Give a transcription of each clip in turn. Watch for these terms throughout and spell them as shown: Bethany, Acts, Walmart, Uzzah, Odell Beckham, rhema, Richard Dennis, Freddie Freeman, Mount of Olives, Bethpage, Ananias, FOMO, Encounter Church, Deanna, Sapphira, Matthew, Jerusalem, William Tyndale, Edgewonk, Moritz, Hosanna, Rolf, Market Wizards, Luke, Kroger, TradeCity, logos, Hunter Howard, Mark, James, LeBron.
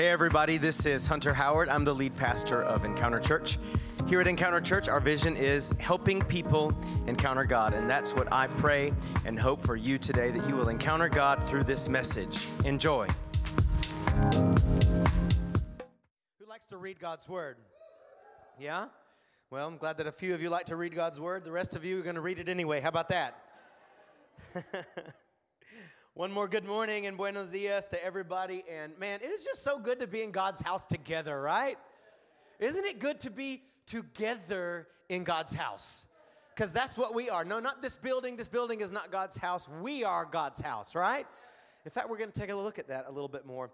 Hey everybody, this is Hunter Howard. I'm the lead pastor of Encounter Church. Here at Encounter Church, our vision is helping people encounter God, and that's what I pray and hope for you today, that you will encounter God through this message. Enjoy. Who likes to read God's Word? Yeah? Well, I'm glad that a few of you like to read God's Word. The rest of you are going to read it anyway. How about that? One more good morning and buenos dias to everybody. And man, it is just so good to be in God's house together, right? Isn't it good to be together in God's house? Because that's what we are. No, not this building. This building is not God's house. We are God's house, right? In fact, we're going to take a look at that a little bit more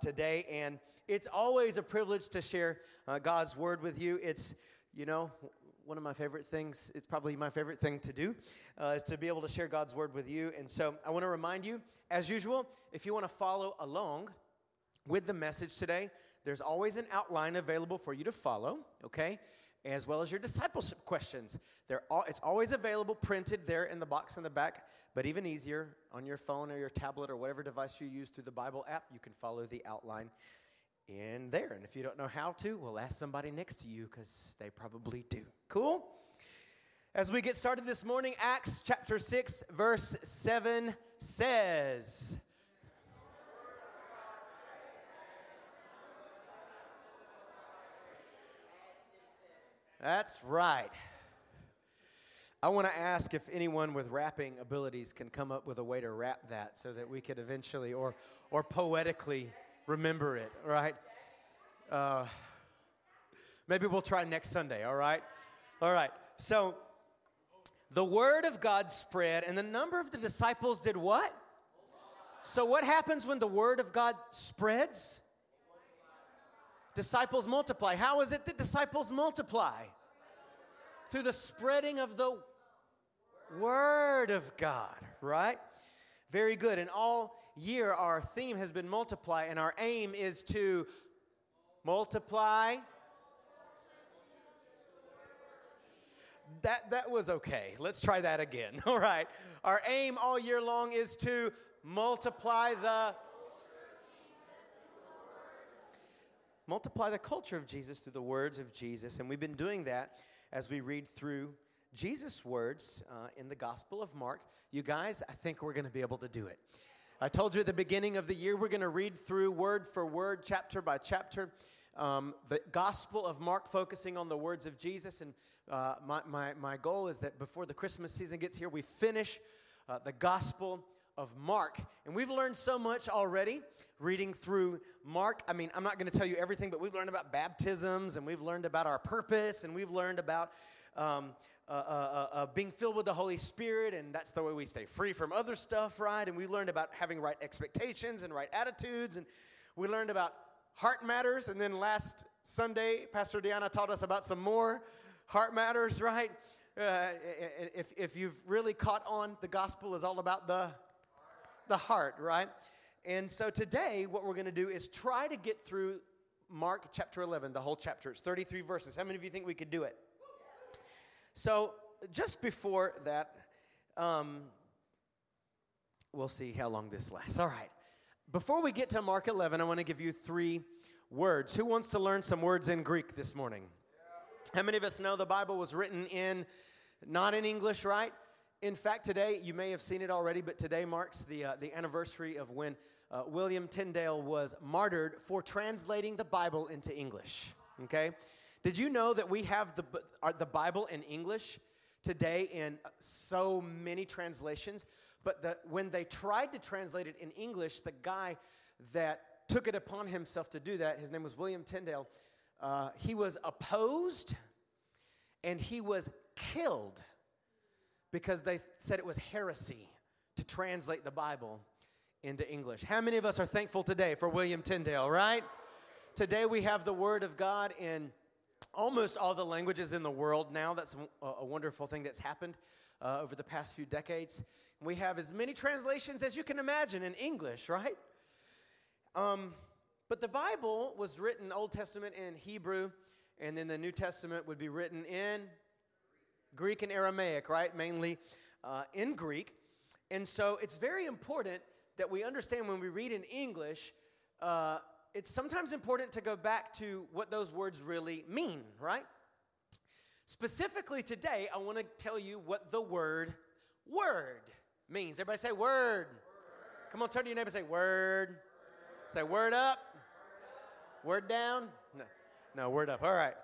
today. And it's always a privilege to share God's word with you. It's, you know, one of my favorite things, it's probably my favorite thing to do, is to be able to share God's word with you. And so I want to remind you, as usual, if you want to follow along with the message today, there's always an outline available for you to follow, okay, as well as your discipleship questions. It's always available printed there in the box in the back, but even easier, on your phone or your tablet or whatever device you use through the Bible app, you can follow the outline in there. And if you don't know how to, well, ask somebody next to you because they probably do. Cool? As we get started this morning, Acts chapter 6, verse 7 says, that's right. I want to ask if anyone with rapping abilities can come up with a way to rap that so that we could eventually or poetically remember it, all right? Maybe we'll try next Sunday, all right? All right, so the word of God spread, and the number of the disciples did what? So what happens when the word of God spreads? Disciples multiply. How is it that disciples multiply? Through the spreading of the word of God, right? Very good, and all year, our theme has been multiply, and our aim is to multiply. That was okay. Let's try that again. All right. Our aim all year long is to multiply the culture of Jesus through the words of Jesus, and we've been doing that as we read through Jesus' words in the Gospel of Mark. You guys, I think we're going to be able to do it. I told you at the beginning of the year, we're going to read through word for word, chapter by chapter, the Gospel of Mark, focusing on the words of Jesus. And my goal is that before the Christmas season gets here, we finish the Gospel of Mark. And we've learned so much already reading through Mark. I mean, I'm not going to tell you everything, but we've learned about baptisms, and we've learned about our purpose, and we've learned about being filled with the Holy Spirit, and that's the way we stay free from other stuff, right? And we learned about having right expectations and right attitudes, and we learned about heart matters, and then last Sunday, Pastor Deanna taught us about some more heart matters, right? If you've really caught on, the gospel is all about the heart, right? And so today, what we're going to do is try to get through Mark chapter 11, the whole chapter. It's 33 verses. How many of you think we could do it? So just before that, we'll see how long this lasts. All right. Before we get to Mark 11, I want to give you three words. Who wants to learn some words in Greek this morning? Yeah. How many of us know the Bible was written not in English, right? In fact, today, you may have seen it already, but today marks the anniversary of when William Tyndale was martyred for translating the Bible into English, okay? Did you know that we have the Bible in English today in so many translations? But when they tried to translate it in English, the guy that took it upon himself to do that, his name was William Tyndale, he was opposed and he was killed because they said it was heresy to translate the Bible into English. How many of us are thankful today for William Tyndale, right? Today we have the Word of God in almost all the languages in the world now. That's a wonderful thing that's happened over the past few decades. We have as many translations as you can imagine in English, right? But the Bible was written, Old Testament in Hebrew, and then the New Testament would be written in Greek and Aramaic, right? Mainly in Greek. And so it's very important that we understand when we read in English, it's sometimes important to go back to what those words really mean, right? Specifically today, I want to tell you what the word means. Everybody say word. Word. Come on, turn to your neighbor and say word. Word. Say word up. Word up. Word down. No, word up. All right.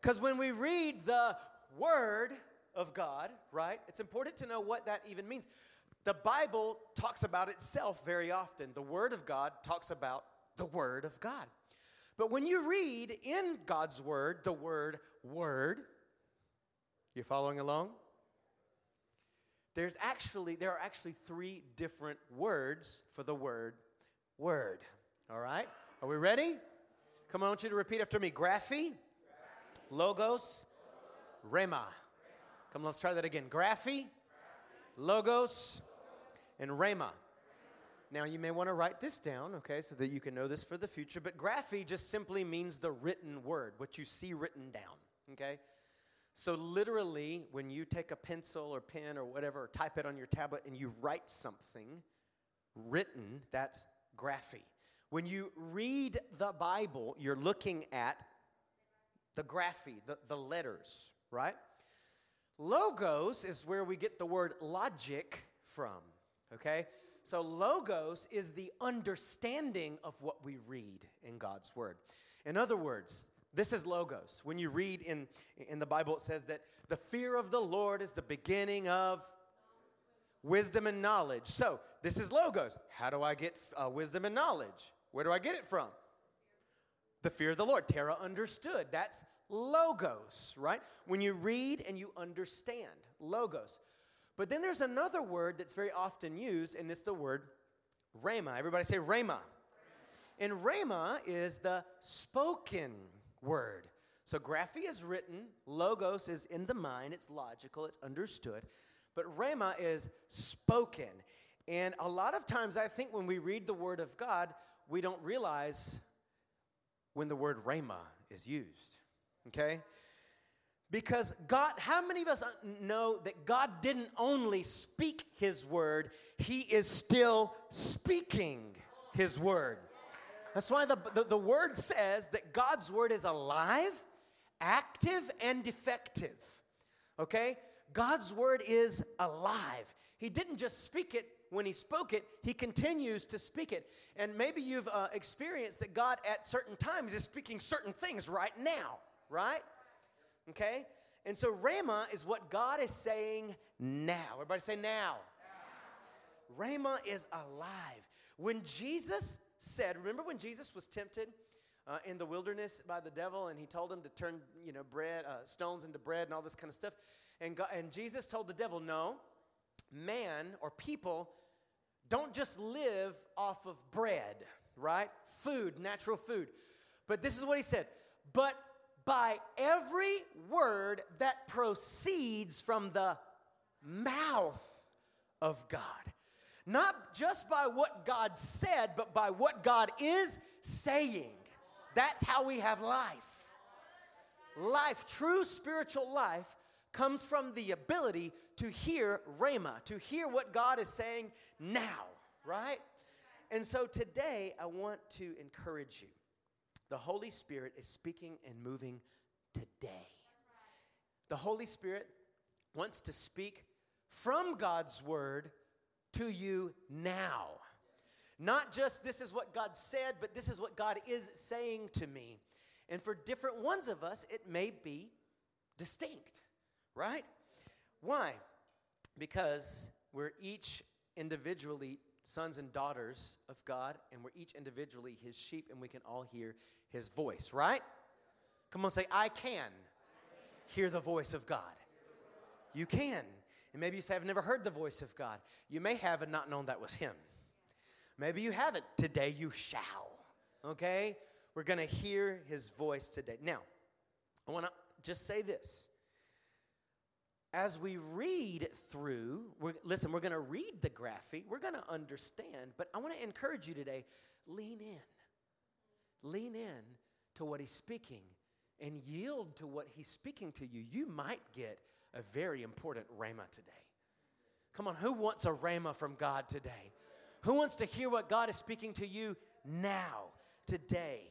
Because when we read the word of God, right, it's important to know what that even means. The Bible talks about itself very often. The word of God talks about the word of God. But when you read in God's word, the word word, you following along? There are actually three different words for the word word. All right? Are we ready? Come on, I want you to repeat after me. Graphi, logos, rhema. Come on, let's try that again. Graphi, logos, and rhema. Now, you may want to write this down, okay, so that you can know this for the future. But graphi just simply means the written word, what you see written down, okay? So literally, when you take a pencil or pen or whatever, or type it on your tablet, and you write something written, that's graphi. When you read the Bible, you're looking at the graphi, the letters, right? Logos is where we get the word logic from, okay? So logos is the understanding of what we read in God's word. In other words, this is logos. When you read in the Bible, it says that the fear of the Lord is the beginning of wisdom and knowledge. So this is logos. How do I get wisdom and knowledge? Where do I get it from? The fear of the Lord. Terah understood. That's logos, right? When you read and you understand, logos. But then there's another word that's very often used, and it's the word rhema. Everybody say rhema. And rhema is the spoken word. So graphi is written, logos is in the mind, it's logical, it's understood. But rhema is spoken. And a lot of times I think when we read the word of God, we don't realize when the word rhema is used, okay? Because God, how many of us know that God didn't only speak his word, he is still speaking his word. That's why the word says that God's word is alive, active, and effective, okay? God's word is alive. He didn't just speak it when he spoke it. He continues to speak it. And maybe you've experienced that God at certain times is speaking certain things right now, right? Okay? And so rhema is what God is saying now. Everybody say now. Now. Rhema is alive. When Jesus said, remember when Jesus was tempted in the wilderness by the devil, and he told him to turn, bread, stones into bread and all this kind of stuff? And God, and Jesus told the devil, no, man or people don't just live off of bread, right? Food, natural food. But this is what he said. But by every word that proceeds from the mouth of God. Not just by what God said, but by what God is saying. That's how we have life. Life, true spiritual life, comes from the ability to hear rhema, to hear what God is saying now, right? And so today, I want to encourage you. The Holy Spirit is speaking and moving today. The Holy Spirit wants to speak from God's word to you now. Not just this is what God said, but this is what God is saying to me. And for different ones of us, it may be distinct. Right? Why? Because we're each individually sons and daughters of God, and we're each individually his sheep, and we can all hear his voice, right? Come on, say, I can hear the voice of God. You can. And maybe you say, I've never heard the voice of God. You may have and not known that was him. Maybe you haven't. Today you shall. Okay? We're going to hear his voice today. Now, I want to just say this. As we read through, we're going to read the graphic. We're going to understand, but I want to encourage you today, lean in. Lean in to what he's speaking and yield to what he's speaking to you. You might get a very important rhema today. Come on, who wants a rhema from God today? Who wants to hear what God is speaking to you now, today.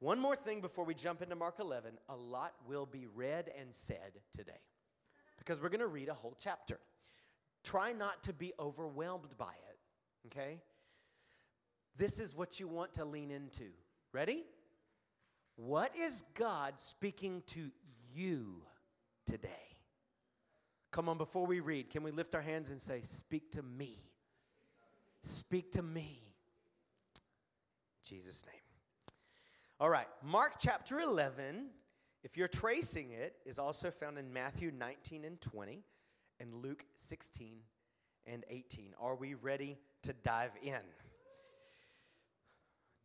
One more thing before we jump into Mark 11. A lot will be read and said today because we're going to read a whole chapter. Try not to be overwhelmed by it, okay? This is what you want to lean into. Ready? What is God speaking to you today? Come on, before we read, can we lift our hands and say, speak to me. Speak to me. In Jesus' name. All right, Mark chapter 11, if you're tracing it, is also found in Matthew 19 and 20 and Luke 16 and 18. Are we ready to dive in?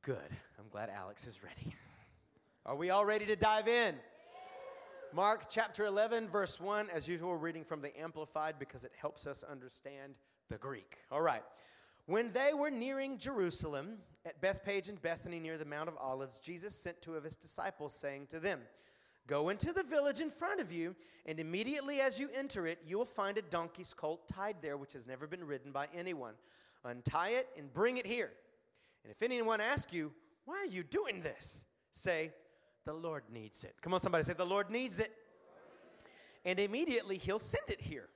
Good. I'm glad Alex is ready. Are we all ready to dive in? Mark chapter 11, verse 1, as usual, reading from the Amplified because it helps us understand the Greek. All right. When they were nearing Jerusalem, at Bethpage and Bethany near the Mount of Olives, Jesus sent two of his disciples, saying to them, "Go into the village in front of you, and immediately as you enter it, you will find a donkey's colt tied there, which has never been ridden by anyone. Untie it and bring it here. And if anyone asks you, 'Why are you doing this?' say, 'The Lord needs it.'" Come on, somebody say, "The Lord needs it." "And immediately he'll send it here."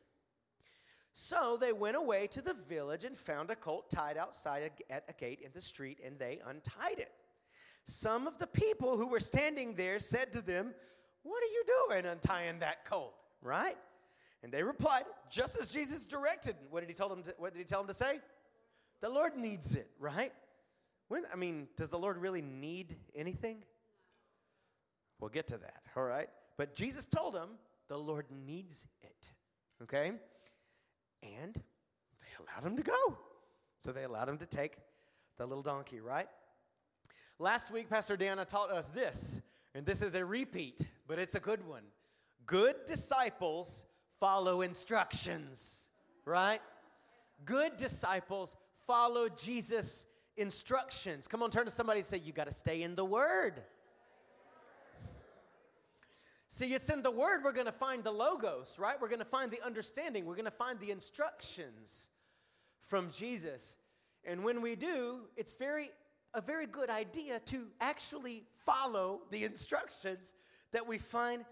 So they went away to the village and found a colt tied outside at a gate in the street, and they untied it. Some of the people who were standing there said to them, "What are you doing untying that colt?" Right? And they replied, just as Jesus directed. What did he tell them to say? The Lord needs it, right? Does the Lord really need anything? We'll get to that, all right? But Jesus told them, the Lord needs it, okay? And they allowed him to go. So they allowed him to take the little donkey, right? Last week, Pastor Deanna taught us this, and this is a repeat, but it's a good one. Good disciples follow instructions, right? Good disciples follow Jesus' instructions. Come on, turn to somebody and say, you got to stay in the Word. See, it's in the Word we're going to find the logos, right? We're going to find the understanding. We're going to find the instructions from Jesus. And when we do, it's a very good idea to actually follow the instructions that we find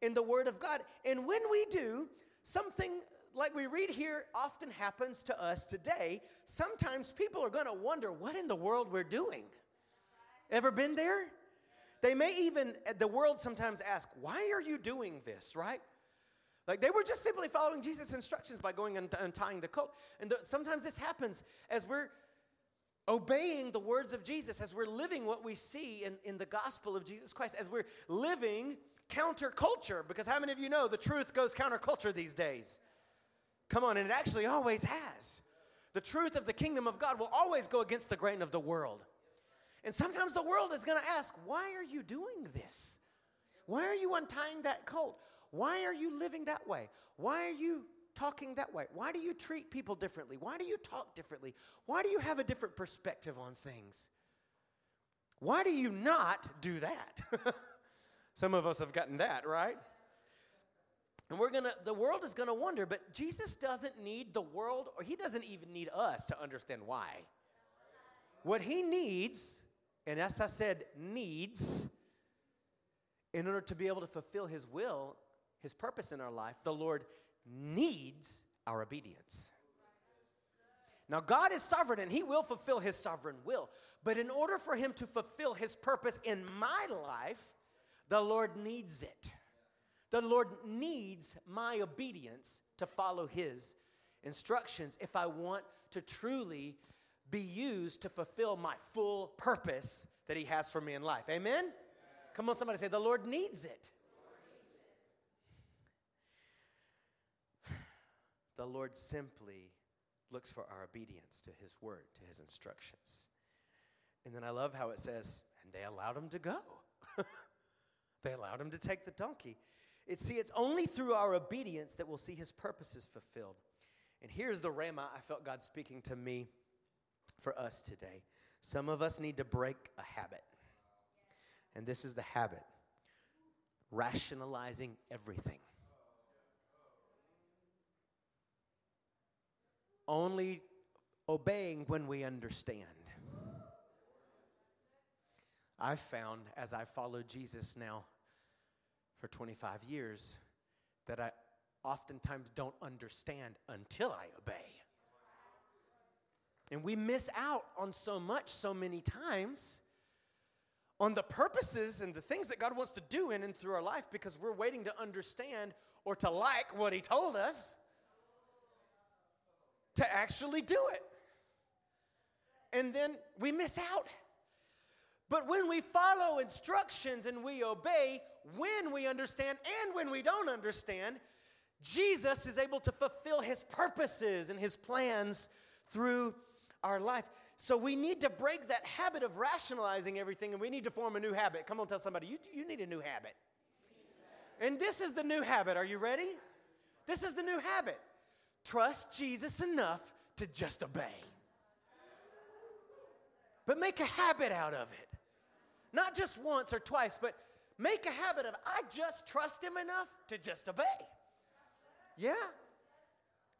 in the Word of God. And when we do, something like we read here often happens to us today. Sometimes people are going to wonder what in the world we're doing. Ever been there? They may even, the world sometimes ask, why are you doing this, right? Like they were just simply following Jesus' instructions by going and untying the colt. And sometimes this happens as we're obeying the words of Jesus, as we're living what we see in the gospel of Jesus Christ, as we're living counterculture. Because how many of you know the truth goes counterculture these days? Come on, and it actually always has. The truth of the kingdom of God will always go against the grain of the world. And sometimes the world is going to ask, why are you doing this? Why are you untying that colt? Why are you living that way? Why are you talking that way? Why do you treat people differently? Why do you talk differently? Why do you have a different perspective on things? Why do you not do that? Some of us have gotten that, right? And the world is going to wonder, but Jesus doesn't need the world, or he doesn't even need us to understand why. What he needs, and as I said, needs, in order to be able to fulfill his will, his purpose in our life, the Lord needs our obedience. Now, God is sovereign, and he will fulfill his sovereign will. But in order for him to fulfill his purpose in my life, the Lord needs it. The Lord needs my obedience to follow his instructions if I want to truly be used to fulfill my full purpose that he has for me in life. Amen? Amen. Come on, somebody say, the Lord needs it. The Lord simply looks for our obedience to his word, to his instructions. And then I love how it says, and they allowed him to go. They allowed him to take the donkey. It's only through our obedience that we'll see his purposes fulfilled. And here's the rhema I felt God speaking to me for us today. Some of us need to break a habit. And this is the habit: rationalizing everything. Only obeying when we understand. I've found as I've followed Jesus now for 25 years that I oftentimes don't understand until I obey. And we miss out on so much, so many times, on the purposes and the things that God wants to do in and through our life because we're waiting to understand or to like what He told us to actually do it. And then we miss out. But when we follow instructions and we obey, when we understand and when we don't understand, Jesus is able to fulfill His purposes and His plans through our life. So we need to break that habit of rationalizing everything, and we need to form a new habit. Come on, tell somebody, you need a new habit. And this is the new habit. Are you ready? This is the new habit. Trust Jesus enough to just obey. But make a habit out of it. Not just once or twice, but make a habit of, I just trust Him enough to just obey. Yeah?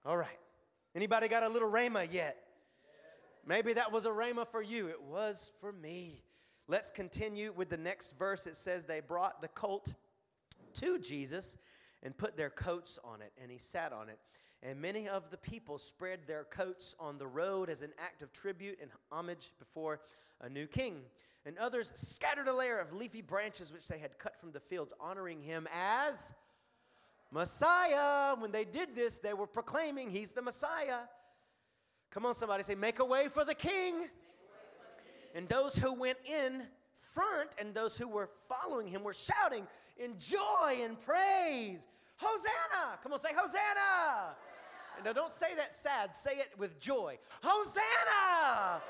All right. Anybody got a little rhema yet? Maybe that was a rhema for you. It was for me. Let's continue with the next verse. It says, they brought the colt to Jesus and put their coats on it, and He sat on it. And many of the people spread their coats on the road as an act of tribute and homage before a new king. And others scattered a layer of leafy branches which they had cut from the fields, honoring Him as Messiah. When they did this, they were proclaiming He's the Messiah. Come on, somebody say, make a way for the King. And those who went in front and those who were following Him were shouting in joy and praise, Hosanna. Come on, say Hosanna. Now, don't say that sad. Say it with joy. Hosanna.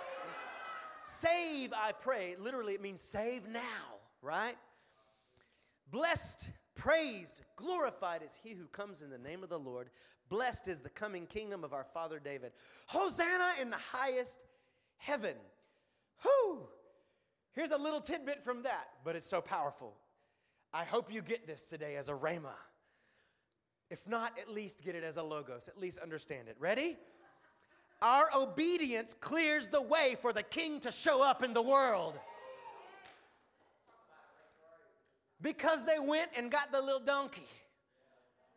Save, I pray. Literally, it means save now, right? Blessed, praised, glorified is He who comes in the name of the Lord. Blessed is the coming kingdom of our father David. Hosanna in the highest heaven. Whew. Here's a little tidbit from that, but it's so powerful. I hope you get this today as a rhema. If not, at least get it as a logos. At least understand it. Ready? Our obedience clears the way for the King to show up in the world. Because they went and got the little donkey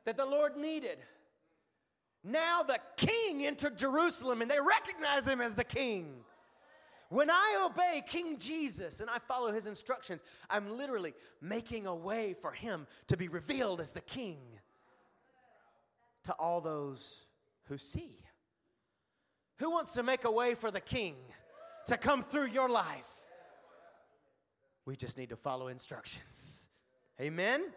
that the Lord needed. Now the King entered Jerusalem and they recognize Him as the King. When I obey King Jesus and I follow His instructions, I'm literally making a way for Him to be revealed as the King to all those who see. Who wants to make a way for the King to come through your life? We just need to follow instructions. Amen?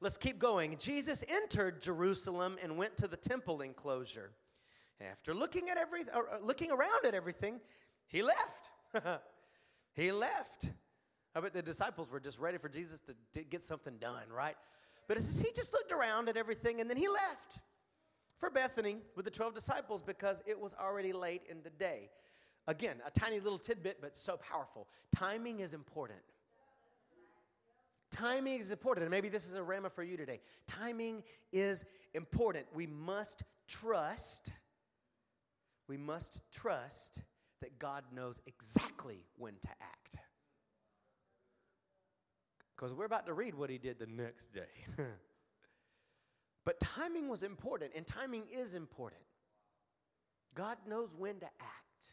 Let's keep going. Jesus entered Jerusalem and went to the temple enclosure. After looking around at everything, He left. He left. I bet the disciples were just ready for Jesus to get something done, right? But it says He just looked around at everything, and then He left for Bethany with the 12 disciples because it was already late in the day. Again, a tiny little tidbit, but so powerful. Timing is important. Timing is important, and maybe this is a rhema for you today. Timing is important. We must trust that God knows exactly when to act. Because we're about to read what He did the next day. But timing was important, and timing is important. God knows when to act.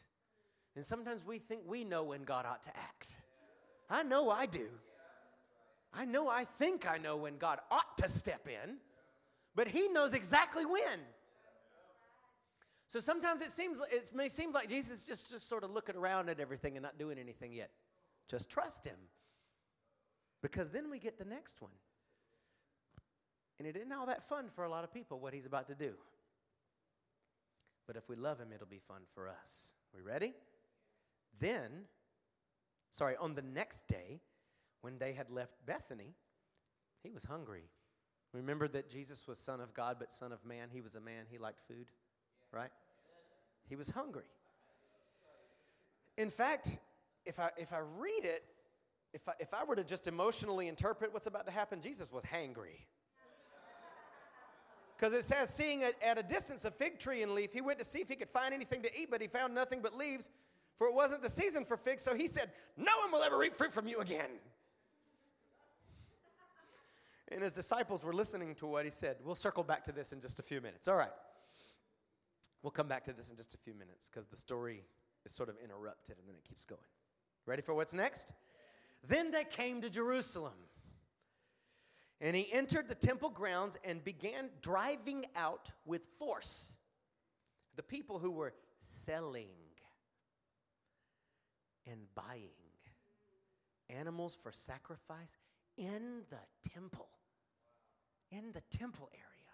And sometimes we think we know when God ought to act. I know I do. I know I think I know when God ought to step in, but He knows exactly when. So sometimes it may seem like Jesus is just sort of looking around at everything and not doing anything yet. Just trust Him. Because then we get the next one. And it isn't all that fun for a lot of people, what He's about to do. But if we love Him, it'll be fun for us. We ready? On the next day, when they had left Bethany, He was hungry. Remember that Jesus was Son of God, but Son of Man. He was a man. He liked food, right? He was hungry. In fact, if I read it, if I were to just emotionally interpret what's about to happen, Jesus was hangry. Because it says, seeing at a distance a fig tree and leaf, He went to see if he could find anything to eat, but he found nothing but leaves, for it wasn't the season for figs. So he said, no one will ever eat fruit from you again. And his disciples were listening to what he said. We'll circle back to this in just a few minutes. All right. We'll come back to this in just a few minutes because the story is sort of interrupted and then it keeps going. Ready for what's next? Then they came to Jerusalem. And he entered the temple grounds and began driving out with force the people who were selling and buying animals for sacrifice in the temple area.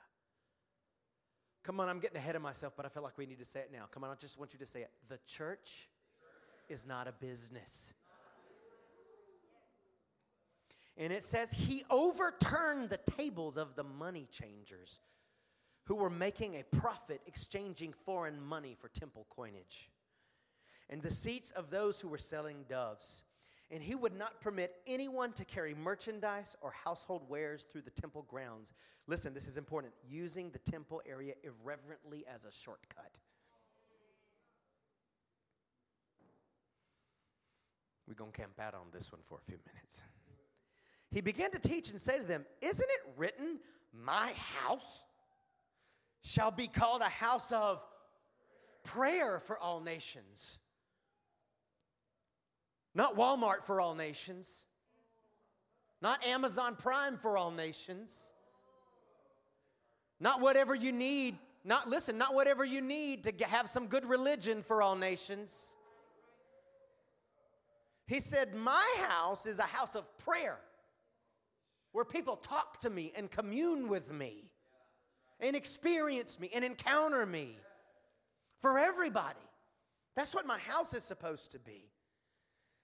Come on, I'm getting ahead of myself, but I feel like we need to say it now. Come on, I just want you to say it. The church is not a business. And it says he overturned the tables of the money changers who were making a profit exchanging foreign money for temple coinage, and the seats of those who were selling doves. And he would not permit anyone to carry merchandise or household wares through the temple grounds. Listen, this is important. Using the temple area irreverently as a shortcut. We're going to camp out on this one for a few minutes. He began to teach and say to them, isn't it written, my house shall be called a house of prayer for all nations? Not Walmart for all nations. Not Amazon Prime for all nations. Not whatever you need. Not whatever you need to have some good religion for all nations. He said, my house is a house of prayer, where people talk to me and commune with me and experience me and encounter me for everybody. That's what my house is supposed to be.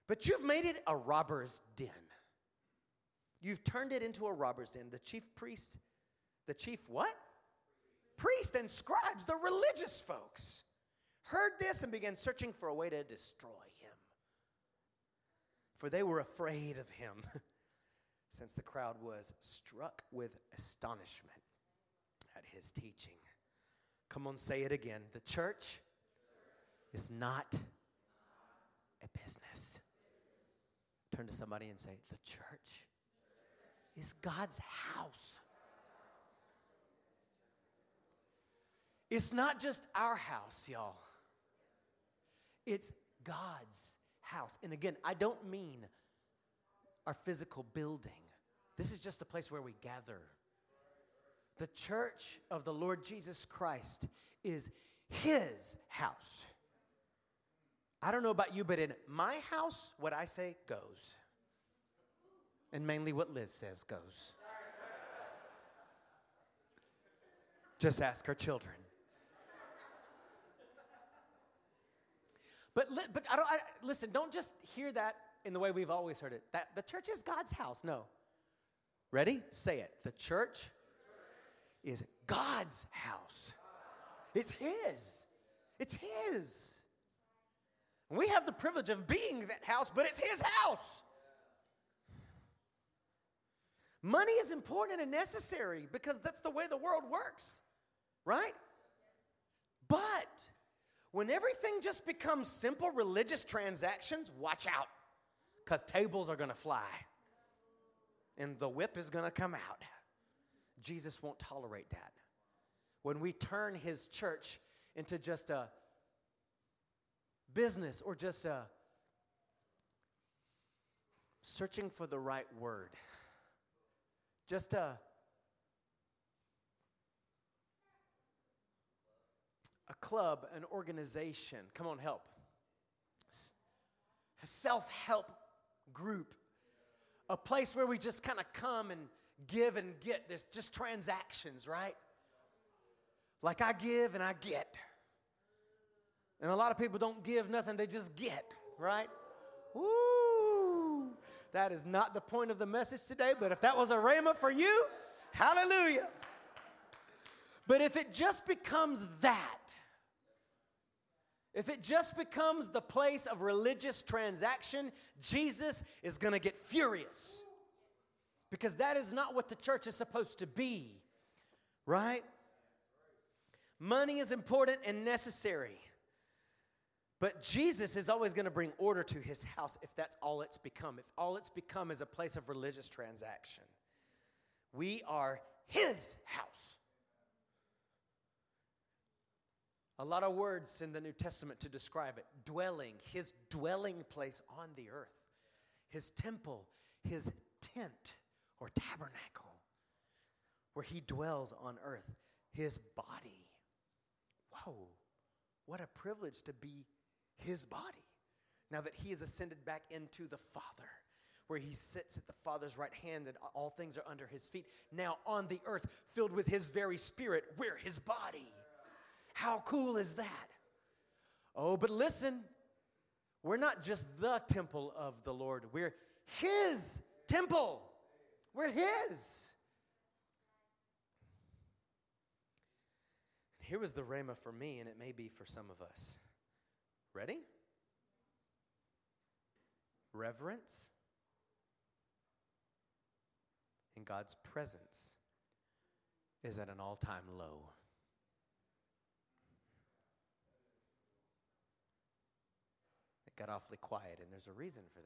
But you've made it a robber's den. You've turned it into a robber's den. The chief priests, the chief what? Priests and scribes, the religious folks, heard this and began searching for a way to destroy him, for they were afraid of him. Since the crowd was struck with astonishment at his teaching. Come on, say it again. The church is not a business. Turn to somebody and say, the church is God's house. It's not just our house, y'all. It's God's house. And again, I don't mean our physical building. This is just a place where we gather. The church of the Lord Jesus Christ is his house. I don't know about you, but in my house, what I say goes. And mainly what Liz says goes. Just ask our children. But listen, don't just hear that in the way we've always heard it, that the church is God's house. No. Ready? Say it. The church is God's house. It's his. It's his. And we have the privilege of being that house, but it's his house. Money is important and necessary because that's the way the world works, right? But when everything just becomes simple religious transactions, watch out. Because tables are going to fly, and the whip is going to come out. Jesus won't tolerate that. When we turn his church into just a business or just a searching for the right word, just a club, an organization, come on, help, a self-help group, a place where we just kind of come and give and get. There's just transactions, right? Like I give and I get. And a lot of people don't give nothing, they just get, right? Woo! That is not the point of the message today, but if that was a rhema for you, hallelujah. But if it just becomes that, if it just becomes the place of religious transaction, Jesus is going to get furious, because that is not what the church is supposed to be, right? Money is important and necessary, But Jesus is always going to bring order to his house if that's all it's become. If all it's become is a place of religious transaction. We are his house. A lot of words in the New Testament to describe it. Dwelling, his dwelling place on the earth. His temple, his tent or tabernacle, where he dwells on earth. His body. Whoa, what a privilege to be his body. Now that he is ascended back into the Father, where he sits at the Father's right hand and all things are under his feet. Now on the earth, filled with his very spirit, we're his body. How cool is that? Oh, but listen, we're not just the temple of the Lord. We're his temple. We're his. Here was the Rhema for me, and it may be for some of us. Ready? Reverence in God's presence is at an all-time low. It got awfully quiet, and there's a reason for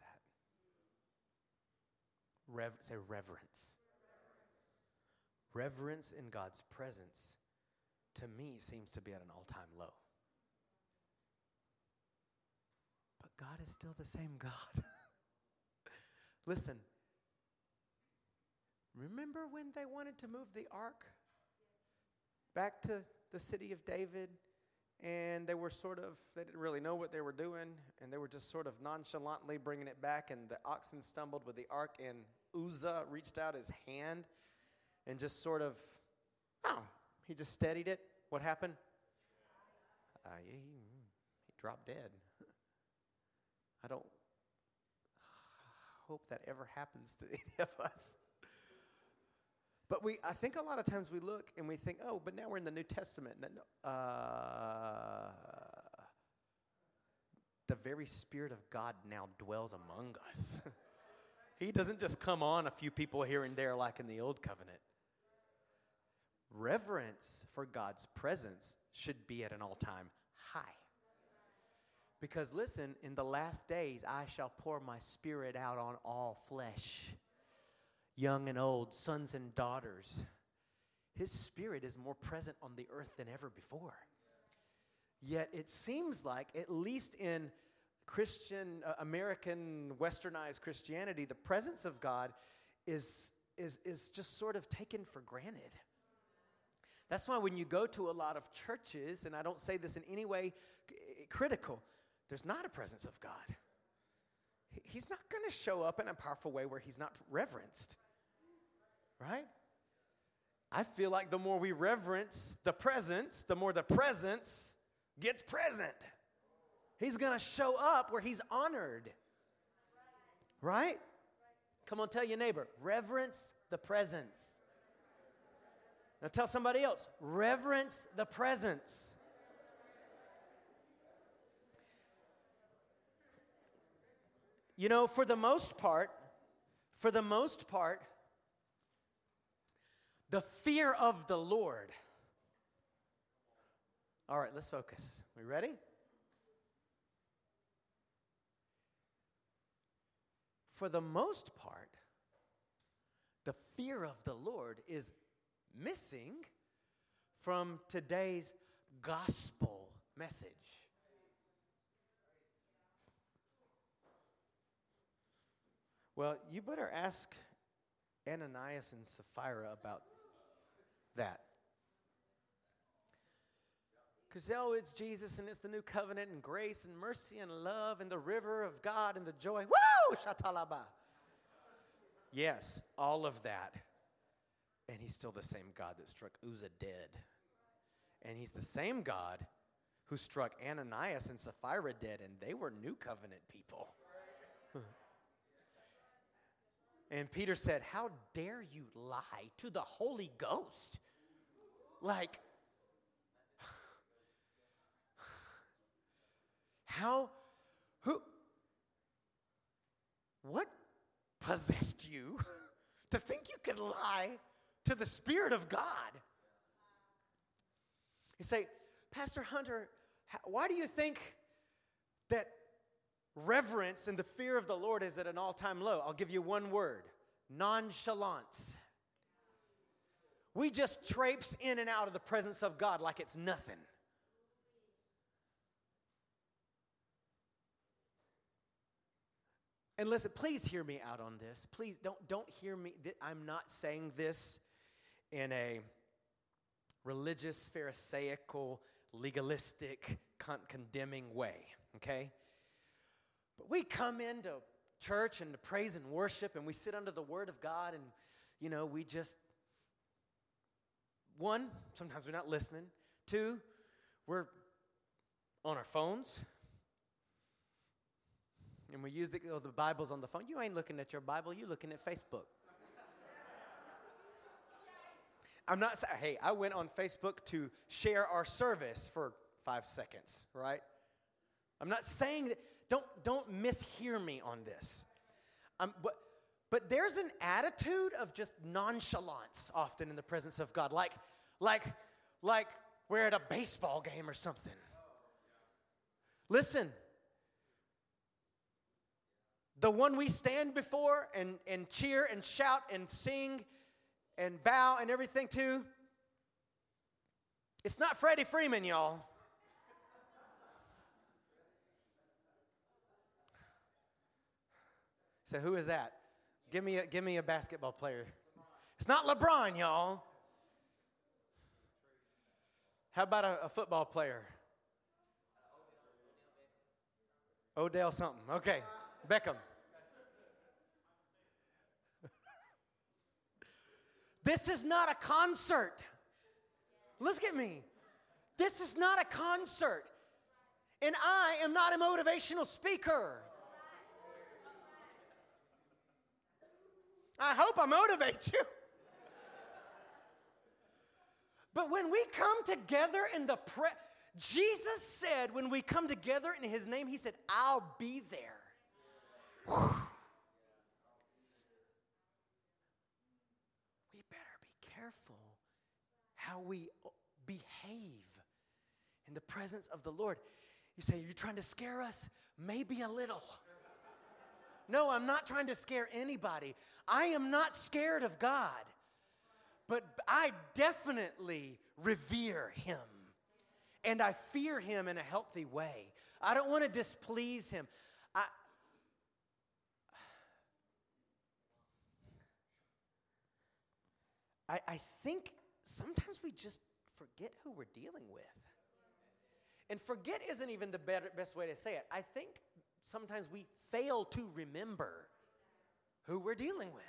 that. Say reverence. Reverence in God's presence, to me, seems to be at an all-time low. But God is still the same God. Listen, remember when they wanted to move the ark back to the city of David, and they didn't really know what they were doing, and they were just sort of nonchalantly bringing it back, and the oxen stumbled with the ark, and Uzzah reached out his hand and just sort of, he just steadied it. What happened? He dropped dead. I don't hope that ever happens to any of us. But I think a lot of times we look and we think, oh, but now we're in the New Testament. The very Spirit of God now dwells among us. He doesn't just come on a few people here and there like in the Old Covenant. Reverence for God's presence should be at an all-time high. Because listen, in the last days, I shall pour my Spirit out on all flesh, young and old, sons and daughters. His Spirit is more present on the earth than ever before. Yet it seems like, at least in Christian, American, westernized Christianity, the presence of God is just sort of taken for granted. That's why when you go to a lot of churches, and I don't say this in any way critical, there's not a presence of God. He's not going to show up in a powerful way where he's not reverenced, right? I feel like the more we reverence the presence, the more the presence gets present. He's going to show up where he's honored, right? Come on, tell your neighbor, reverence the presence. Now tell somebody else, reverence the presence. You know, for the most part, the fear of the Lord. All right, let's focus. We ready? For the most part, the fear of the Lord is missing from today's gospel message. Well, you better ask Ananias and Sapphira about that. Because, it's Jesus and it's the new covenant and grace and mercy and love and the river of God and the joy. Woo! Shatalaba. Yes, all of that. And he's still the same God that struck Uzzah dead. And he's the same God who struck Ananias and Sapphira dead, and they were new covenant people. And Peter said, how dare you lie to the Holy Ghost? Like, what possessed you to think you could lie to the Spirit of God? You say, Pastor Hunter, why do you think that reverence and the fear of the Lord is at an all-time low. I'll give you one word: nonchalance. We just traipse in and out of the presence of God like it's nothing. And listen, please hear me out on this. Please don't hear me. I'm not saying this in a religious, pharisaical, legalistic, condemning way, okay? But we come into church and to praise and worship, and we sit under the Word of God, and, you know, we just, one, sometimes we're not listening. Two, we're on our phones, and we use the Bible's on the phone. You ain't looking at your Bible. You're looking at Facebook. I'm not saying, hey, I went on Facebook to share our service for 5 seconds, right? I'm not saying that. Don't mishear me on this. But there's an attitude of just nonchalance often in the presence of God, like we're at a baseball game or something. Listen, the one we stand before and cheer and shout and sing and bow and everything to, it's not Freddie Freeman, y'all. So who is that? Give me a basketball player. It's not LeBron, y'all. How about a football player? Odell something. Okay, Beckham. This is not a concert. Look at me. This is not a concert. And I am not a motivational speaker. I hope I motivate you. But when we come together in the Jesus said, when we come together in his name, he said, I'll be there. Whew. We better be careful how we behave in the presence of the Lord. You say, you're trying to scare us? Maybe a little. No, I'm not trying to scare anybody. I am not scared of God, but I definitely revere him, and I fear him in a healthy way. I don't want to displease him. I think sometimes we just forget who we're dealing with, and forget isn't even the best way to say it. I think sometimes we fail to remember who we're dealing with,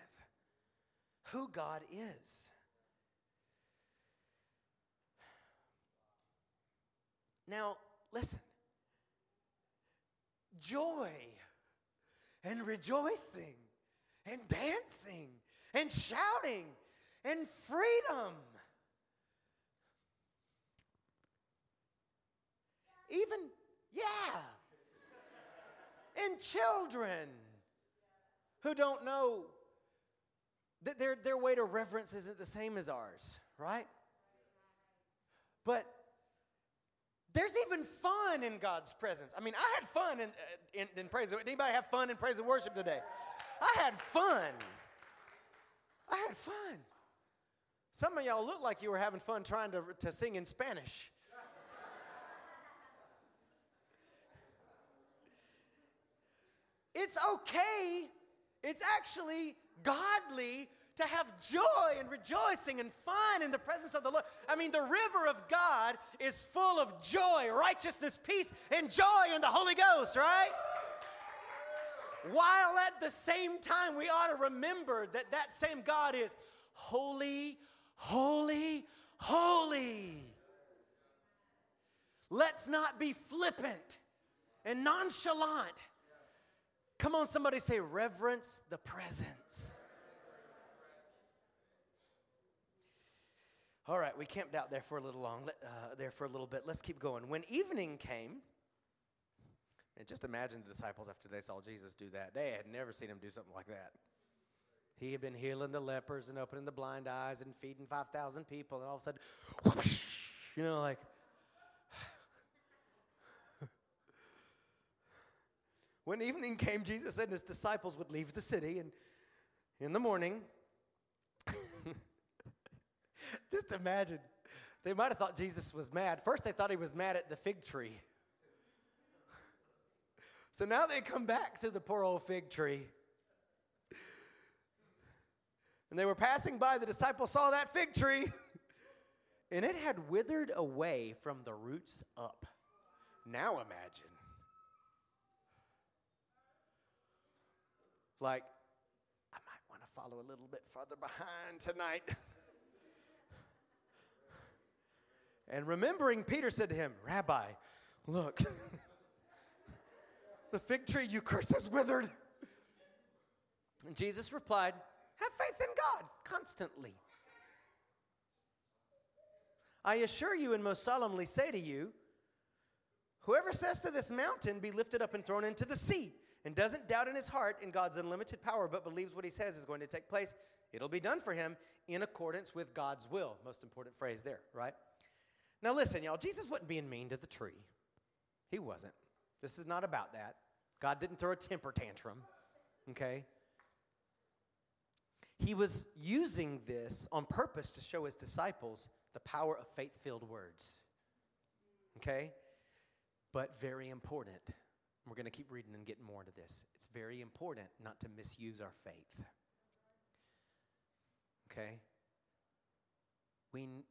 who God is. Now, listen. Joy and rejoicing and dancing and shouting and freedom. Even, yeah. And children who don't know that their way to reverence isn't the same as ours, right? But there's even fun in God's presence. I mean, I had fun in praise. Did anybody have fun in praise and worship today? I had fun. Some of y'all look like you were having fun trying to sing in Spanish. It's okay, it's actually godly to have joy and rejoicing and fun in the presence of the Lord. I mean, the river of God is full of joy, righteousness, peace, and joy in the Holy Ghost, right? While at the same time, we ought to remember that that same God is holy, holy, holy. Let's not be flippant and nonchalant. Come on, somebody say, reverence the presence. All right, we camped out there for a little bit. Let's keep going. When evening came, and just imagine the disciples after they saw Jesus do that. They had never seen him do something like that. He had been healing the lepers and opening the blind eyes and feeding 5,000 people, and all of a sudden, whoosh, When evening came, Jesus and his disciples would leave the city, and in the morning, just imagine, they might have thought Jesus was mad. First, they thought he was mad at the fig tree. So now they come back to the poor old fig tree. And they were passing by, the disciples saw that fig tree, and it had withered away from the roots up. Now imagine. Like, I might want to follow a little bit further behind tonight. And remembering, Peter said to him, Rabbi, look, the fig tree you cursed has withered. And Jesus replied, have faith in God constantly. I assure you and most solemnly say to you, whoever says to this mountain, be lifted up and thrown into the sea, and doesn't doubt in his heart in God's unlimited power, but believes what he says is going to take place, it'll be done for him in accordance with God's will. Most important phrase there, right? Now listen, y'all, Jesus wasn't being mean to the tree. He wasn't. This is not about that. God didn't throw a temper tantrum, okay? He was using this on purpose to show his disciples the power of faith-filled words, okay? But very important. We're going to keep reading and getting more into this. It's very important not to misuse our faith. Okay?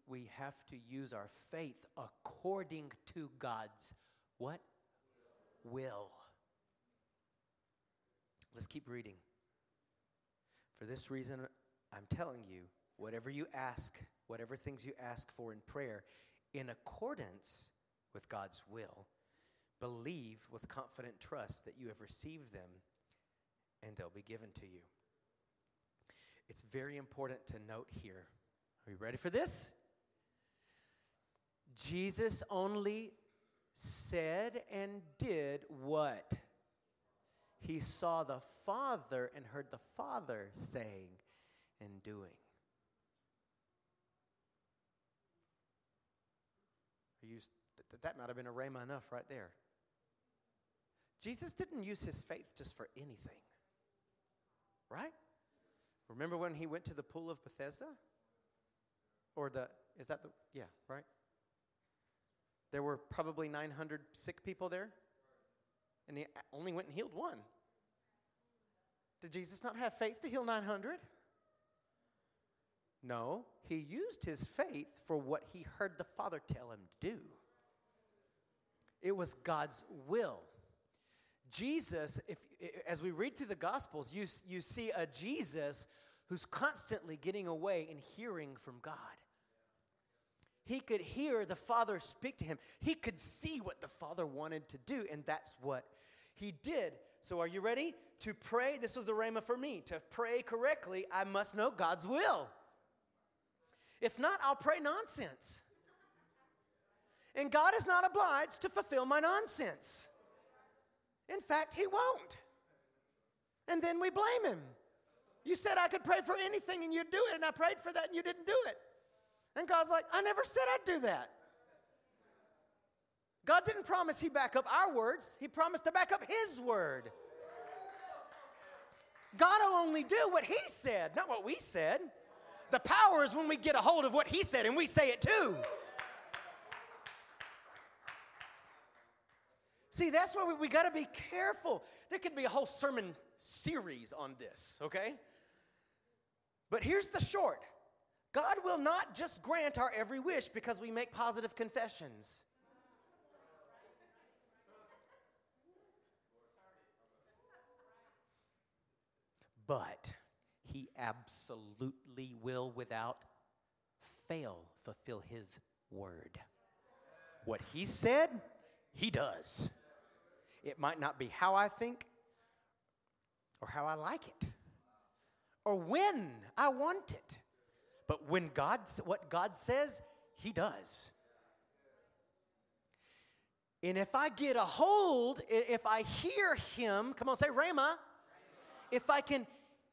We have to use our faith according to God's what? Will. Let's keep reading. For this reason, I'm telling you, whatever you ask, whatever things you ask for in prayer, in accordance with God's will, believe with confident trust that you have received them and they'll be given to you. It's very important to note here. Are you ready for this? Jesus only said and did what? He saw the Father and heard the Father saying and doing. That might have been a rhema enough right there. Jesus didn't use his faith just for anything, right? Remember when he went to the pool of Bethesda? Right? There were probably 900 sick people there, and he only went and healed one. Did Jesus not have faith to heal 900? No, he used his faith for what he heard the Father tell him to do. It was God's will. Jesus, as we read through the Gospels, you see a Jesus who's constantly getting away and hearing from God. He could hear the Father speak to him. He could see what the Father wanted to do, and that's what he did. So are you ready? To pray, this was the rhema for me. To pray correctly, I must know God's will. If not, I'll pray nonsense. And God is not obliged to fulfill my nonsense. In fact, he won't. And then we blame him. You said I could pray for anything and you'd do it, and I prayed for that and you didn't do it. And God's like, I never said I'd do that. God didn't promise he'd back up our words. He promised to back up his word. God will only do what he said, not what we said. The power is when we get a hold of what he said and we say it too. See, that's why we got to be careful. There could be a whole sermon series on this, okay? But here's the short. God will not just grant our every wish because we make positive confessions. But he absolutely will, without fail, fulfill his word. What he said, he does. It might not be how I think or how I like it or when I want it. But when what God says, he does. And if I get a hold, if I hear him, come on, say Rhema. If I can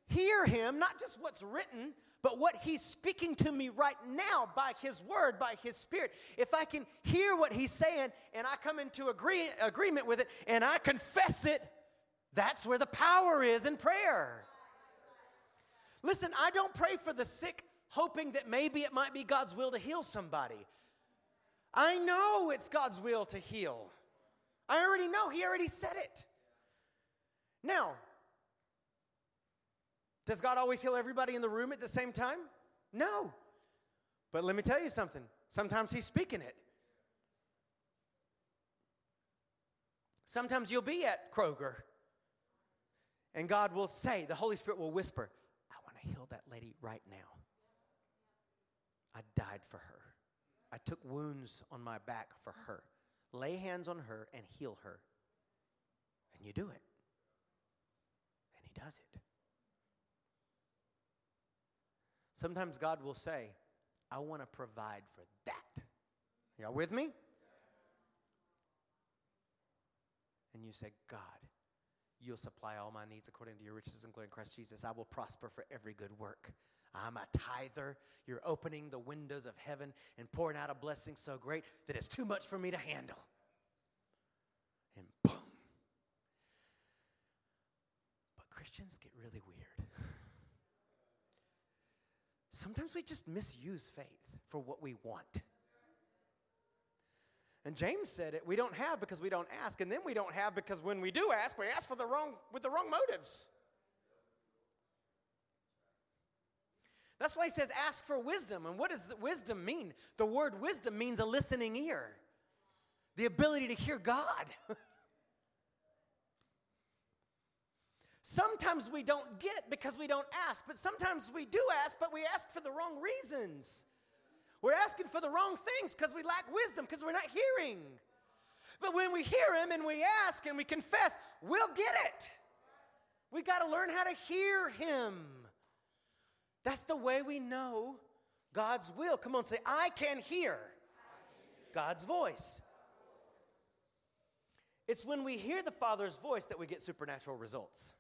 hear him, not just what's written, but what he's speaking to me right now by his word, by his spirit. If I can hear what he's saying and I come into agreement with it and I confess it, That's where the power is in prayer. Listen, I don't pray for the sick hoping that maybe it might be God's will to heal somebody. I know it's God's will to heal. I already know. He already said it. Now, does God always heal everybody in the room at the same time? No. But let me tell you something. Sometimes he's speaking it. Sometimes you'll be at Kroger, and God will say, the Holy Spirit will whisper, I want to heal that lady right now. I died for her. I took wounds on my back for her. Lay hands on her and heal her. And you do it. And he does it. Sometimes God will say, I want to provide for that. Y'all with me? And you say, God, you'll supply all my needs according to your riches and glory in Christ Jesus. I will prosper for every good work. I'm a tither. You're opening the windows of heaven and pouring out a blessing so great that it's too much for me to handle. And boom. But Christians get really weird. Sometimes we just misuse faith for what we want. And James said it, we don't have because we don't ask, and then we don't have because when we do ask, we ask for the wrong motives. That's why he says ask for wisdom. And what does the wisdom mean? The word wisdom means a listening ear. The ability to hear God. Sometimes we don't get because we don't ask. But sometimes we do ask, but we ask for the wrong reasons. We're asking for the wrong things because we lack wisdom, because we're not hearing. But when we hear him and we ask and we confess, we'll get it. We got to learn how to hear him. That's the way we know God's will. Come on, say, I can hear God's voice. It's when we hear the Father's voice that we get supernatural results.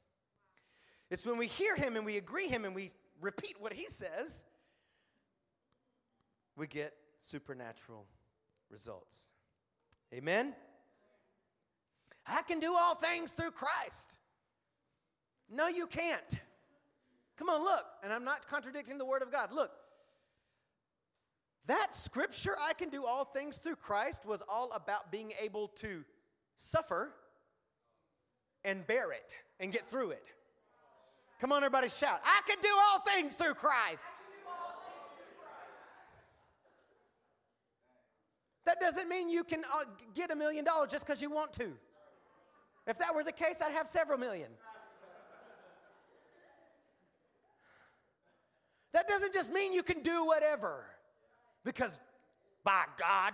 It's when we hear him and we agree him and we repeat what he says, we get supernatural results. Amen? I can do all things through Christ. No, you can't. Come on, look, and I'm not contradicting the word of God. Look, that scripture, I can do all things through Christ, was all about being able to suffer and bear it and get through it. Come on, everybody shout, I can do all things through Christ. That doesn't mean you can get $1 million just because you want to. If that were the case, I'd have several million. That doesn't just mean you can do whatever, because by God,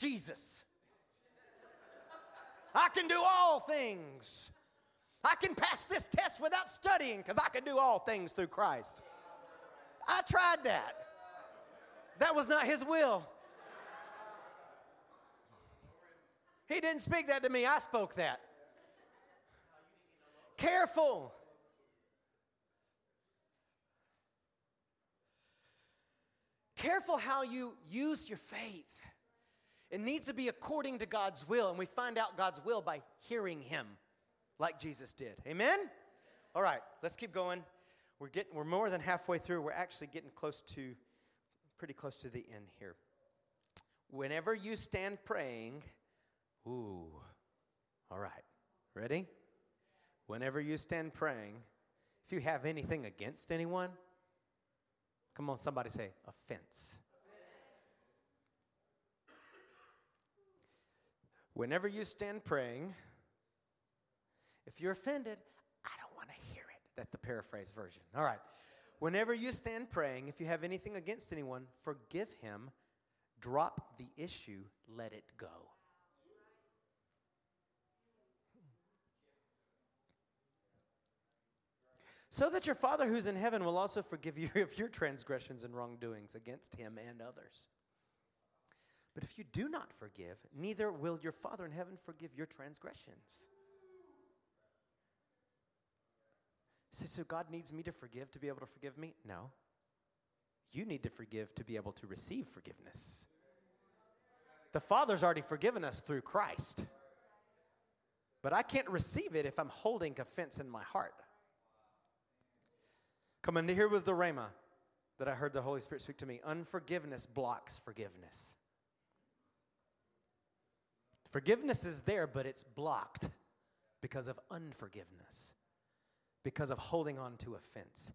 Jesus, I can do all things. I can pass this test without studying because I can do all things through Christ. I tried that. That was not his will. He didn't speak that to me. I spoke that. Careful. Careful how you use your faith. It needs to be according to God's will, and we find out God's will by hearing him like Jesus did. Amen? All right, let's keep going. We're more than halfway through. We're actually getting pretty close to the end here. Whenever you stand praying, all right, ready? Whenever you stand praying, if you have anything against anyone, come on, somebody say, offense. Whenever you stand praying, if you're offended, I don't want to hear it. That's the paraphrase version. All right. Whenever you stand praying, if you have anything against anyone, forgive him, drop the issue, let it go. So that your Father who's in heaven will also forgive you of your transgressions and wrongdoings against him and others. But if you do not forgive, neither will your Father in heaven forgive your transgressions. So God needs me to forgive to be able to forgive me? No. You need to forgive to be able to receive forgiveness. The Father's already forgiven us through Christ. But I can't receive it if I'm holding offense in my heart. Come on, here was the rhema that I heard the Holy Spirit speak to me. Unforgiveness blocks forgiveness. Forgiveness is there, but it's blocked because of unforgiveness, because of holding on to offense.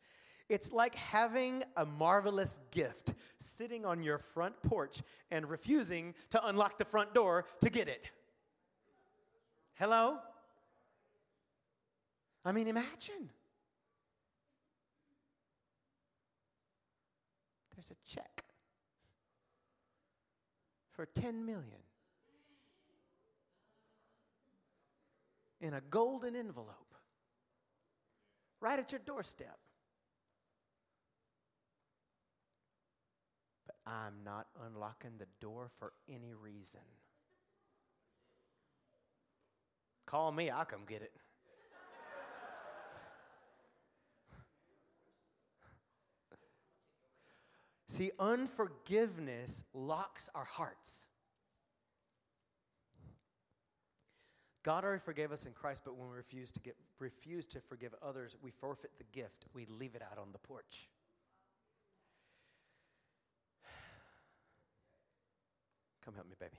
It's like having a marvelous gift sitting on your front porch and refusing to unlock the front door to get it. Hello? I mean, imagine. There's a check for $10 million in a golden envelope right at your doorstep. I'm not unlocking the door for any reason. Call me, I'll come get it. See, unforgiveness locks our hearts. God already forgave us in Christ, but when we refuse to forgive others, we forfeit the gift. We leave it out on the porch. Come help me, baby.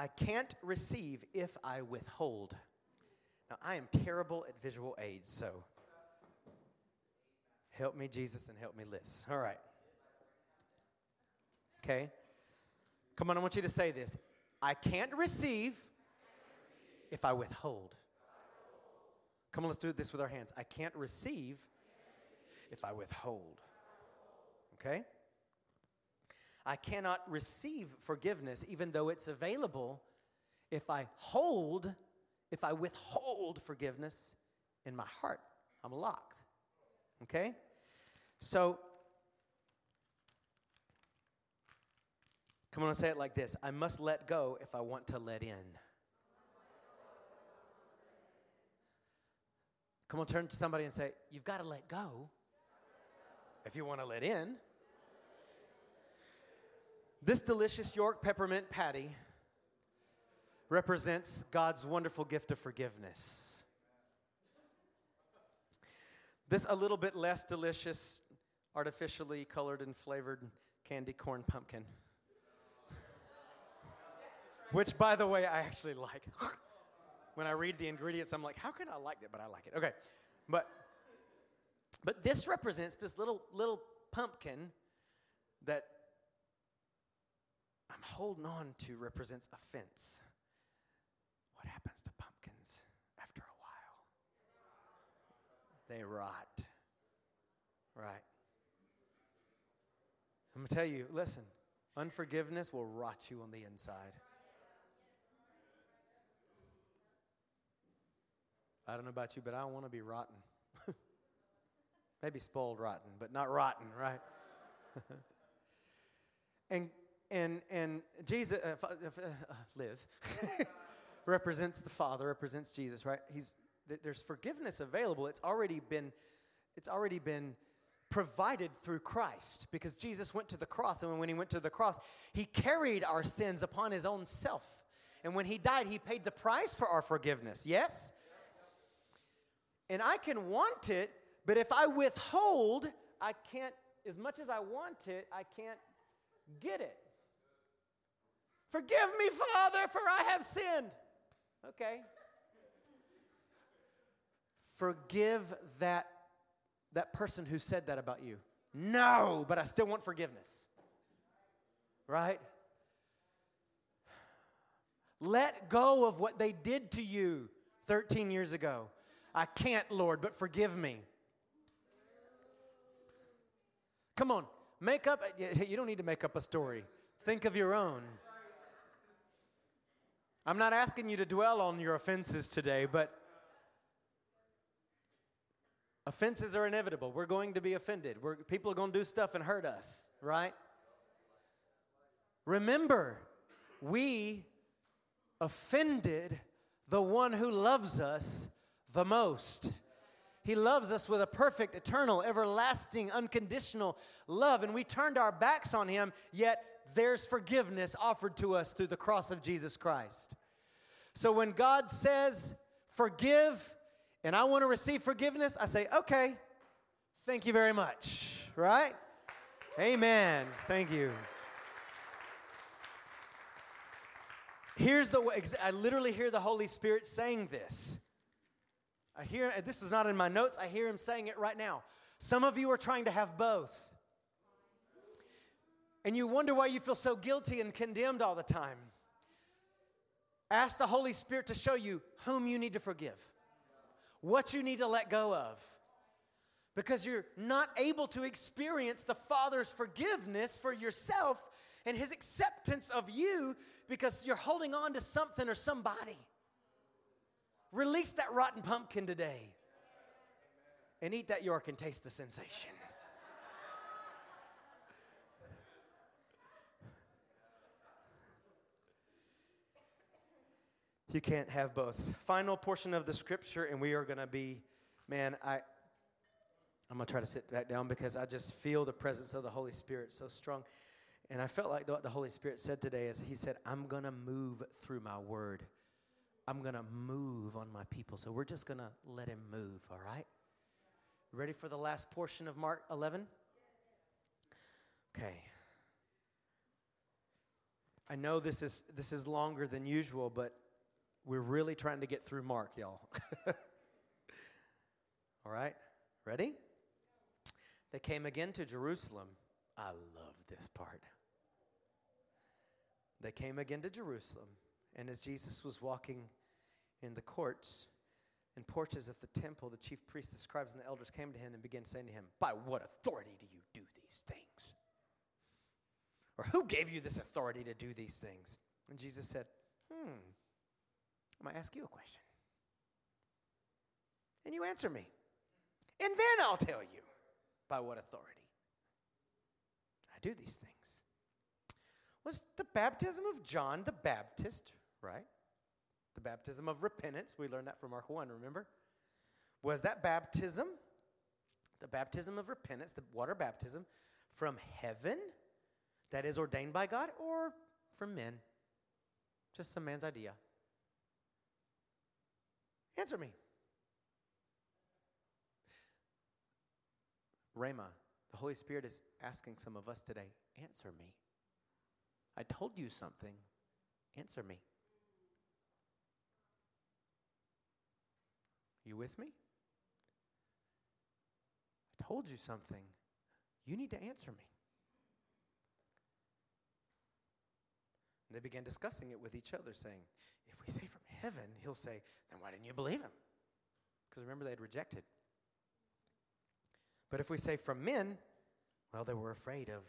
I can't receive if I withhold. Now, I am terrible at visual aids, so help me, Jesus, and help me, Liz. All right. Okay. Come on, I want you to say this. I can't receive if I withhold. Come on, let's do this with our hands. I can't receive if I withhold. Okay? I cannot receive forgiveness, even though it's available, if I withhold forgiveness in my heart. I'm locked. Okay? So, come on and say it like this. I must let go if I want to let in. Come on, turn to somebody and say, you've got to let go if you want to let in. This delicious York peppermint patty represents God's wonderful gift of forgiveness. This a little bit less delicious, artificially colored and flavored candy corn pumpkin, which, by the way, I actually like. When I read the ingredients, I'm like, how can I like it? But I like it. Okay, but this represents this little pumpkin that I'm holding on to represents offense. What happens to pumpkins after a while? They rot. Right. I'm going to tell you, listen, unforgiveness will rot you on the inside. I don't know about you, but I don't want to be rotten. Maybe spoiled rotten, but not rotten, right? And Jesus, Liz, represents the Father, represents Jesus, right? There's forgiveness available. It's already been provided through Christ, because Jesus went to the cross, and when he went to the cross, he carried our sins upon his own self. And when he died, he paid the price for our forgiveness. Yes? And I can want it, but if I withhold, I can't. As much as I want it, I can't get it. Forgive me, Father, for I have sinned. Okay. Forgive that person who said that about you. No, but I still want forgiveness. Right? Let go of what they did to you 13 years ago. I can't, Lord, but forgive me. Come on. Make up, you don't need to make up a story. Think of your own. I'm not asking you to dwell on your offenses today, but offenses are inevitable. We're going to be offended. People are going to do stuff and hurt us, right? Remember, we offended the one who loves us the most. He loves us with a perfect, eternal, everlasting, unconditional love. And we turned our backs on him, yet there's forgiveness offered to us through the cross of Jesus Christ. So when God says, forgive, and I want to receive forgiveness, I say, okay, thank you very much, right? Amen. Thank you. Here's the way, I literally hear the Holy Spirit saying this. I hear, this is not in my notes, I hear him saying it right now. Some of you are trying to have both. And you wonder why you feel so guilty and condemned all the time. Ask the Holy Spirit to show you whom you need to forgive, what you need to let go of, because you're not able to experience the Father's forgiveness for yourself and his acceptance of you because you're holding on to something or somebody. Release that rotten pumpkin today and eat that York and taste the sensation. You can't have both. Final portion of the scripture, and we are going to be, man, I'm going to try to sit back down because I just feel the presence of the Holy Spirit so strong. And I felt like what the Holy Spirit said today is he said, I'm going to move through my word. I'm going to move on my people. So we're just going to let him move, all right? Ready for the last portion of Mark 11? Okay. I know this is longer than usual, but we're really trying to get through Mark, y'all. All right, ready? They came again to Jerusalem. I love this part. They came again to Jerusalem, and as Jesus was walking in the courts and porches of the temple, the chief priests, the scribes, and the elders came to him and began saying to him, by what authority do you do these things? Or who gave you this authority to do these things? And Jesus said, I'm going to ask you a question. And you answer me. And then I'll tell you by what authority I do these things. Was the baptism of John the Baptist, right? The baptism of repentance. We learned that from Mark 1, remember? Was that baptism, the baptism of repentance, the water baptism, from heaven that is ordained by God or from men? Just some man's idea. Answer me. Rhema, the Holy Spirit is asking some of us today, answer me. I told you something. Answer me. You with me? I told you something. You need to answer me. And they began discussing it with each other, saying, if we say from heaven, he'll say, then why didn't you believe him? Because remember, they had rejected. But if we say from men, well, they were afraid of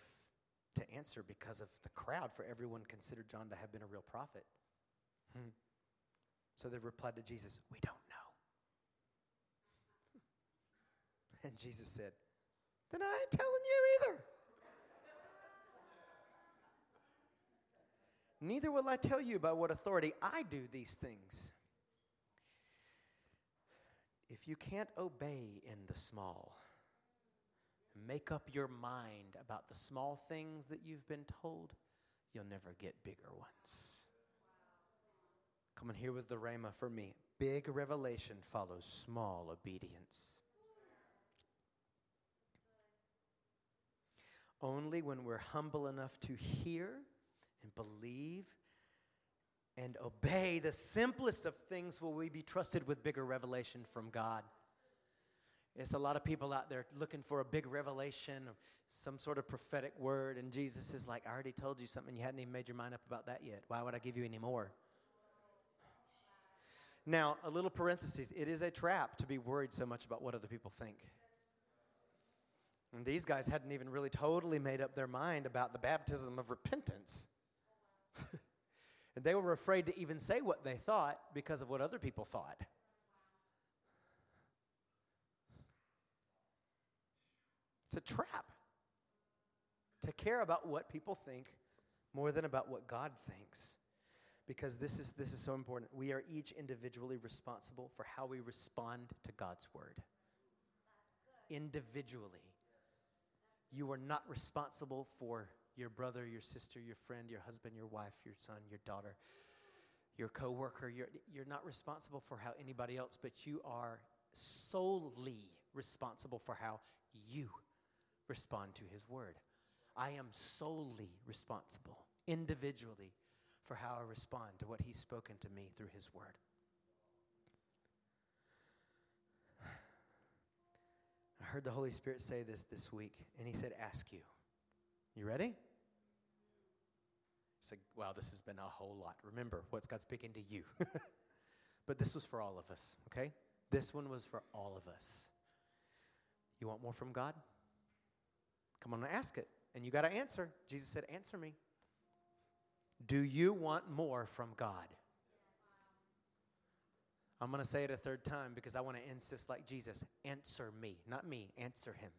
to answer because of the crowd, for everyone considered John to have been a real prophet. So they replied to Jesus, we don't know. And Jesus said, then I ain't telling you either. Neither will I tell you by what authority I do these things. If you can't obey in the small, make up your mind about the small things that you've been told, you'll never get bigger ones. Come on, here was the rhema for me. Big revelation follows small obedience. Only when we're humble enough to hear and believe and obey the simplest of things will we be trusted with bigger revelation from God. It's a lot of people out there looking for a big revelation, some sort of prophetic word, and Jesus is like, I already told you something. You hadn't even made your mind up about that yet. Why would I give you any more? Now, a little parenthesis. It is a trap to be worried so much about what other people think. And these guys hadn't even really totally made up their mind about the baptism of repentance. And they were afraid to even say what they thought because of what other people thought. It's a trap to care about what people think more than about what God thinks, because this is so important. We are each individually responsible for how we respond to God's word. Individually. You are not responsible for your brother, your sister, your friend, your husband, your wife, your son, your daughter, your coworker. You're not responsible for how anybody else, but you are solely responsible for how you respond to his word. I am solely responsible, individually, for how I respond to what he's spoken to me through his word. I heard the Holy Spirit say this week, and he said, ask you. You ready? It's like, wow, this has been a whole lot. Remember, what's God speaking to you? But this was for all of us, okay? This one was for all of us. You want more from God? Come on and ask it. And you got to answer. Jesus said, answer me. Do you want more from God? I'm going to say it a third time because I want to insist like Jesus. Answer me. Not me. Answer him.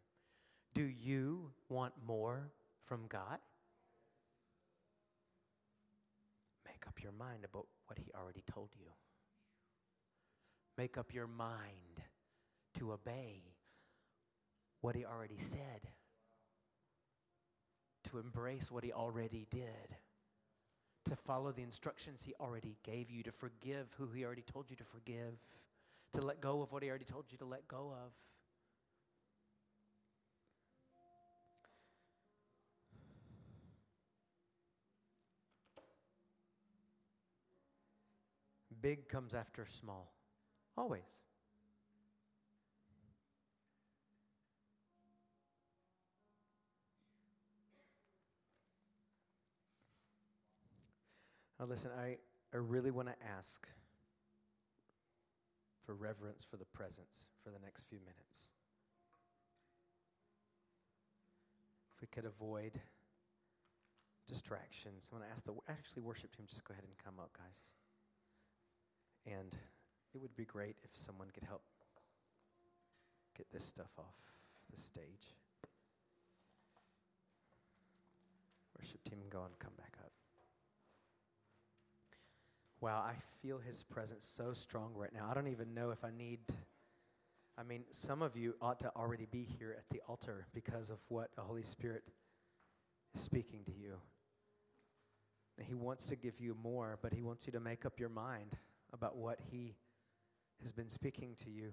Do you want more from God? Make up your mind about what he already told you. Make up your mind to obey what he already said. To embrace what he already did. To follow the instructions he already gave you. To forgive who he already told you to forgive. To let go of what he already told you to let go of. Big comes after small. Always. Now listen, I really want to ask for reverence for the presence for the next few minutes. If we could avoid distractions. I want to ask the worship team, just go ahead and come up, guys. And it would be great if someone could help get this stuff off the stage. Worship team, go on, come back up. Wow, I feel his presence so strong right now. I don't even know if I need, some of you ought to already be here at the altar because of what the Holy Spirit is speaking to you. And he wants to give you more, but he wants you to make up your mind about what he has been speaking to you.